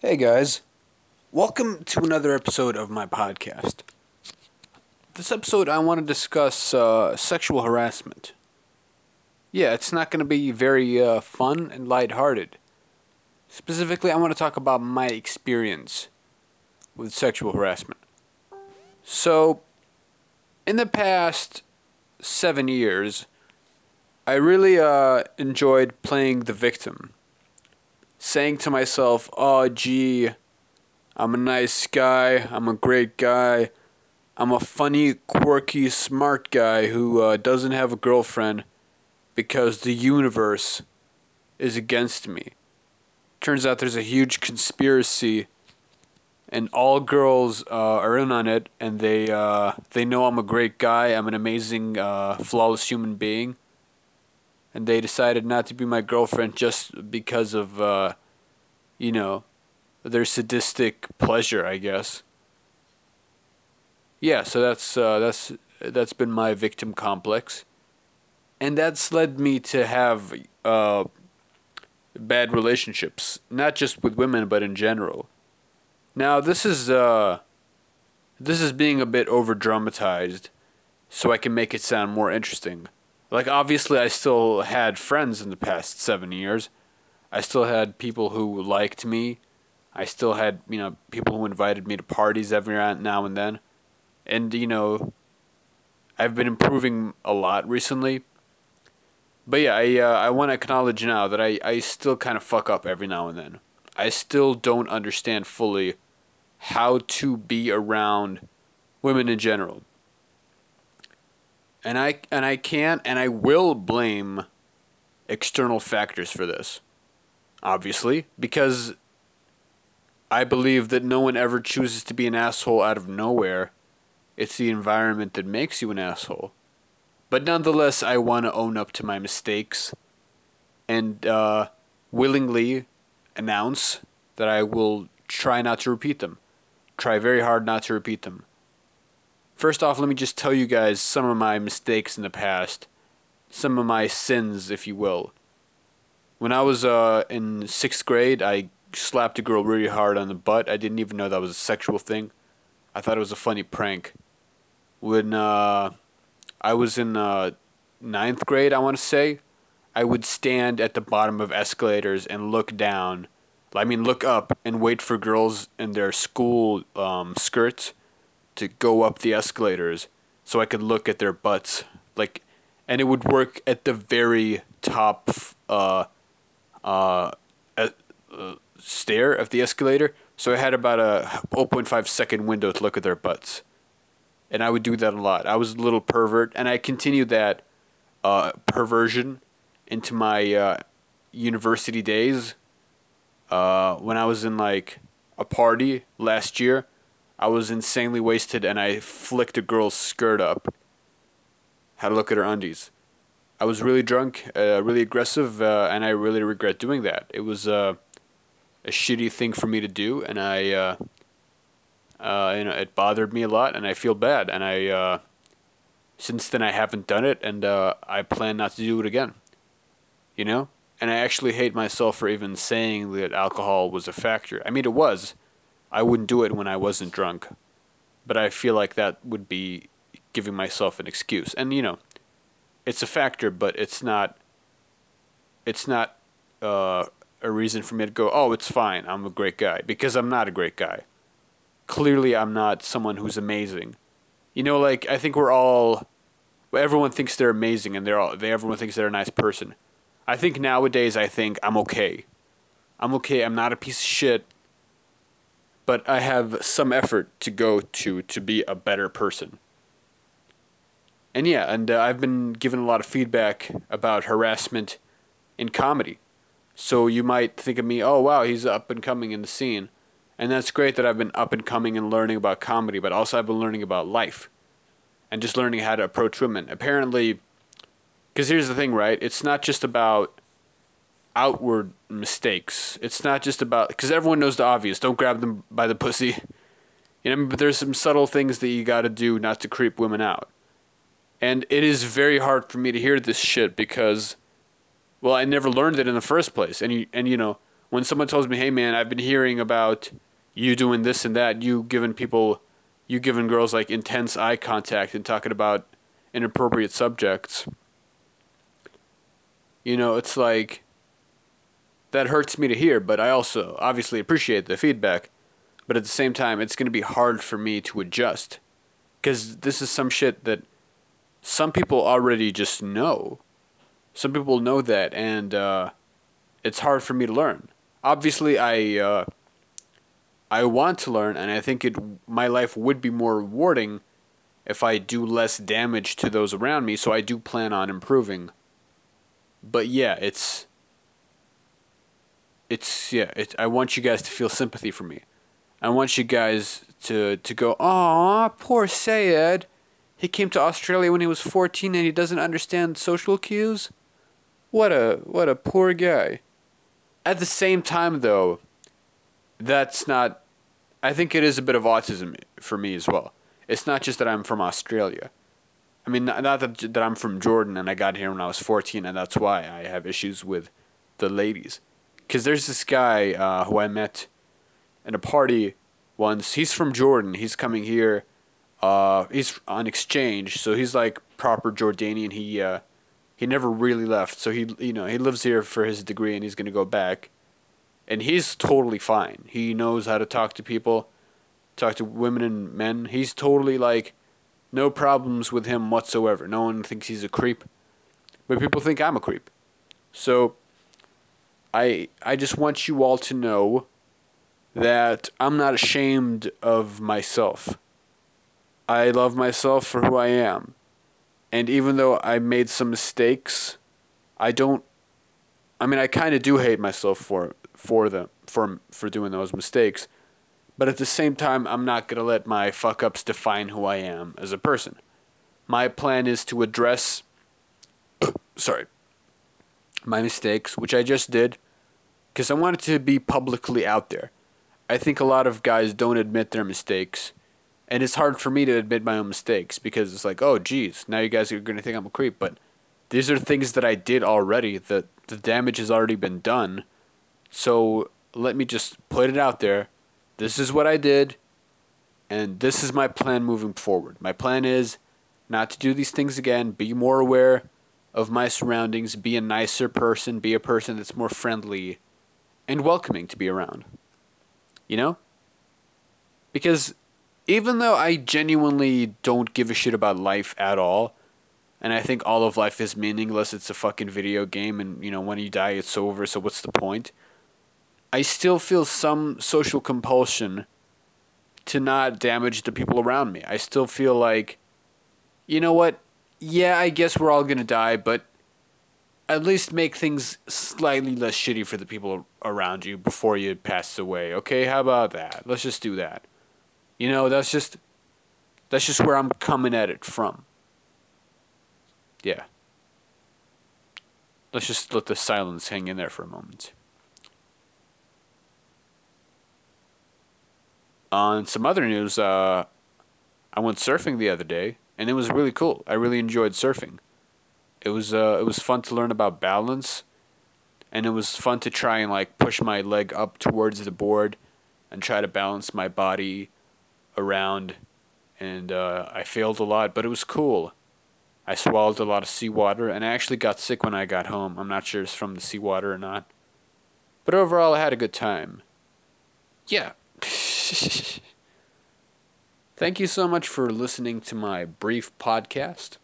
Hey guys, welcome to another episode of my podcast. This episode I want to discuss sexual harassment. Yeah, it's not going to be very fun and lighthearted. Specifically, I want to talk about my experience with sexual harassment. So, in the past 7 years, I really enjoyed playing the victim. Saying to myself, oh, gee, I'm a nice guy, I'm a great guy, I'm a funny, quirky, smart guy who doesn't have a girlfriend because the universe is against me. Turns out there's a huge conspiracy, and all girls are in on it, and they know I'm a great guy, I'm an amazing, flawless human being. And they decided not to be my girlfriend just because of, their sadistic pleasure, I guess. Yeah, so that's been my victim complex, and that's led me to have bad relationships, not just with women but in general. Now this is being a bit over dramatized, so I can make it sound more interesting. Like, obviously, I still had friends in the past 7 years. I still had people who liked me. I still had, people who invited me to parties every now and then. And, I've been improving a lot recently. But, yeah, I want to acknowledge now that I still kind of fuck up every now and then. I still don't understand fully how to be around women in general. And I can't and I will blame external factors for this, obviously, because I believe that no one ever chooses to be an asshole out of nowhere. It's the environment that makes you an asshole. But nonetheless, I want to own up to my mistakes and willingly announce that I will try not to repeat them. Try very hard not to repeat them. First off, let me just tell you guys some of my mistakes in the past, some of my sins, if you will. When I was in 6th grade, I slapped a girl really hard on the butt. I didn't even know that was a sexual thing. I thought it was a funny prank. When I was in 9th grade, I want to say, I would stand at the bottom of escalators and look up and wait for girls in their school skirts to go up the escalators so I could look at their butts. And it would work at the very top stair of the escalator. So I had about a 0.5 second window to look at their butts. And I would do that a lot. I was a little pervert, and I continued that perversion into my university days. When I was in a party last year, I was insanely wasted, and I flicked a girl's skirt up. Had a look at her undies. I was really drunk, really aggressive, and I really regret doing that. It was a shitty thing for me to do, and I, it bothered me a lot, and I feel bad. And I, since then, I haven't done it, and I plan not to do it again. And I actually hate myself for even saying that alcohol was a factor. I mean, it was. I wouldn't do it when I wasn't drunk, but I feel like that would be giving myself an excuse. And, it's a factor, but it's not a reason for me to go, oh, it's fine, I'm a great guy, because I'm not a great guy. Clearly, I'm not someone who's amazing. I think everyone thinks they're amazing, and everyone thinks they're a nice person. I think nowadays, I'm okay. I'm okay, I'm not a piece of shit. But I have some effort to go to be a better person. And I've been given a lot of feedback about harassment in comedy. So you might think of me, oh wow, he's up and coming in the scene. And that's great that I've been up and coming and learning about comedy, but also I've been learning about life. And just learning how to approach women. Apparently, because here's the thing, right? It's not just about outward mistakes. It's not just about, because everyone knows the obvious. Don't grab them by the pussy. But there's some subtle things that you got to do not to creep women out. And it is very hard for me to hear this shit because, well, I never learned it in the first place. And when someone tells me, hey man, I've been hearing about you doing this and that, you giving girls like intense eye contact and talking about inappropriate subjects, you know, it's like, that hurts me to hear, but I also obviously appreciate the feedback. But at the same time, it's going to be hard for me to adjust, because this is some shit that some people already just know. Some people know that, and it's hard for me to learn. Obviously, I want to learn, and I think my life would be more rewarding if I do less damage to those around me, so I do plan on improving. But yeah, I want you guys to feel sympathy for me. I want you guys to go, "Aw, poor Sayed. He came to Australia when he was 14 and he doesn't understand social cues. What a poor guy." At the same time though, I think it is a bit of autism for me as well. It's not just that I'm from Australia. I mean, not that I'm from Jordan and I got here when I was 14 and that's why I have issues with the ladies. Because there's this guy who I met at a party once. He's from Jordan. He's coming here. He's on exchange, so he's like proper Jordanian. He never really left, so he lives here for his degree, and he's gonna go back. And he's totally fine. He knows how to talk to people, talk to women and men. He's totally like no problems with him whatsoever. No one thinks he's a creep, but people think I'm a creep. So I just want you all to know that I'm not ashamed of myself. I love myself for who I am. And even though I made some mistakes, I kind of do hate myself for doing those mistakes. But at the same time, I'm not going to let my fuck-ups define who I am as a person. My plan is to address my mistakes, which I just did, because I wanted to be publicly out there. I think a lot of guys don't admit their mistakes. And it's hard for me to admit my own mistakes because it's like, oh, geez, now you guys are going to think I'm a creep. But these are things that I did already, that the damage has already been done. So let me just put it out there. This is what I did, and this is my plan moving forward. My plan is not to do these things again, be more aware of my surroundings, be a nicer person, be a person that's more friendly and welcoming to be around. You know? Because even though I genuinely don't give a shit about life at all, and I think all of life is meaningless, it's a fucking video game, and when you die it's over, so what's the point? I still feel some social compulsion to not damage the people around me. I still feel like, you know what, yeah, I guess we're all gonna die, but at least make things slightly less shitty for the people around you before you pass away. Okay, how about that? Let's just do that. That's just where I'm coming at it from. Yeah. Let's just let the silence hang in there for a moment. On some other news, I went surfing the other day, and it was really cool. I really enjoyed surfing. It was fun to learn about balance, and it was fun to try and like push my leg up towards the board and try to balance my body around, and I failed a lot, but it was cool. I swallowed a lot of seawater, and I actually got sick when I got home. I'm not sure if it's from the seawater or not, but overall I had a good time. Yeah. Thank you so much for listening to my brief podcast.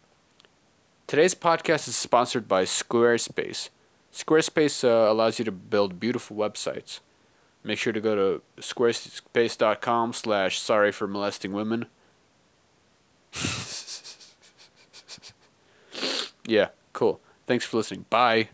Today's podcast is sponsored by Squarespace. Squarespace allows you to build beautiful websites. Make sure to go to squarespace.com/sorryformolestingwomen. Yeah, cool. Thanks for listening. Bye.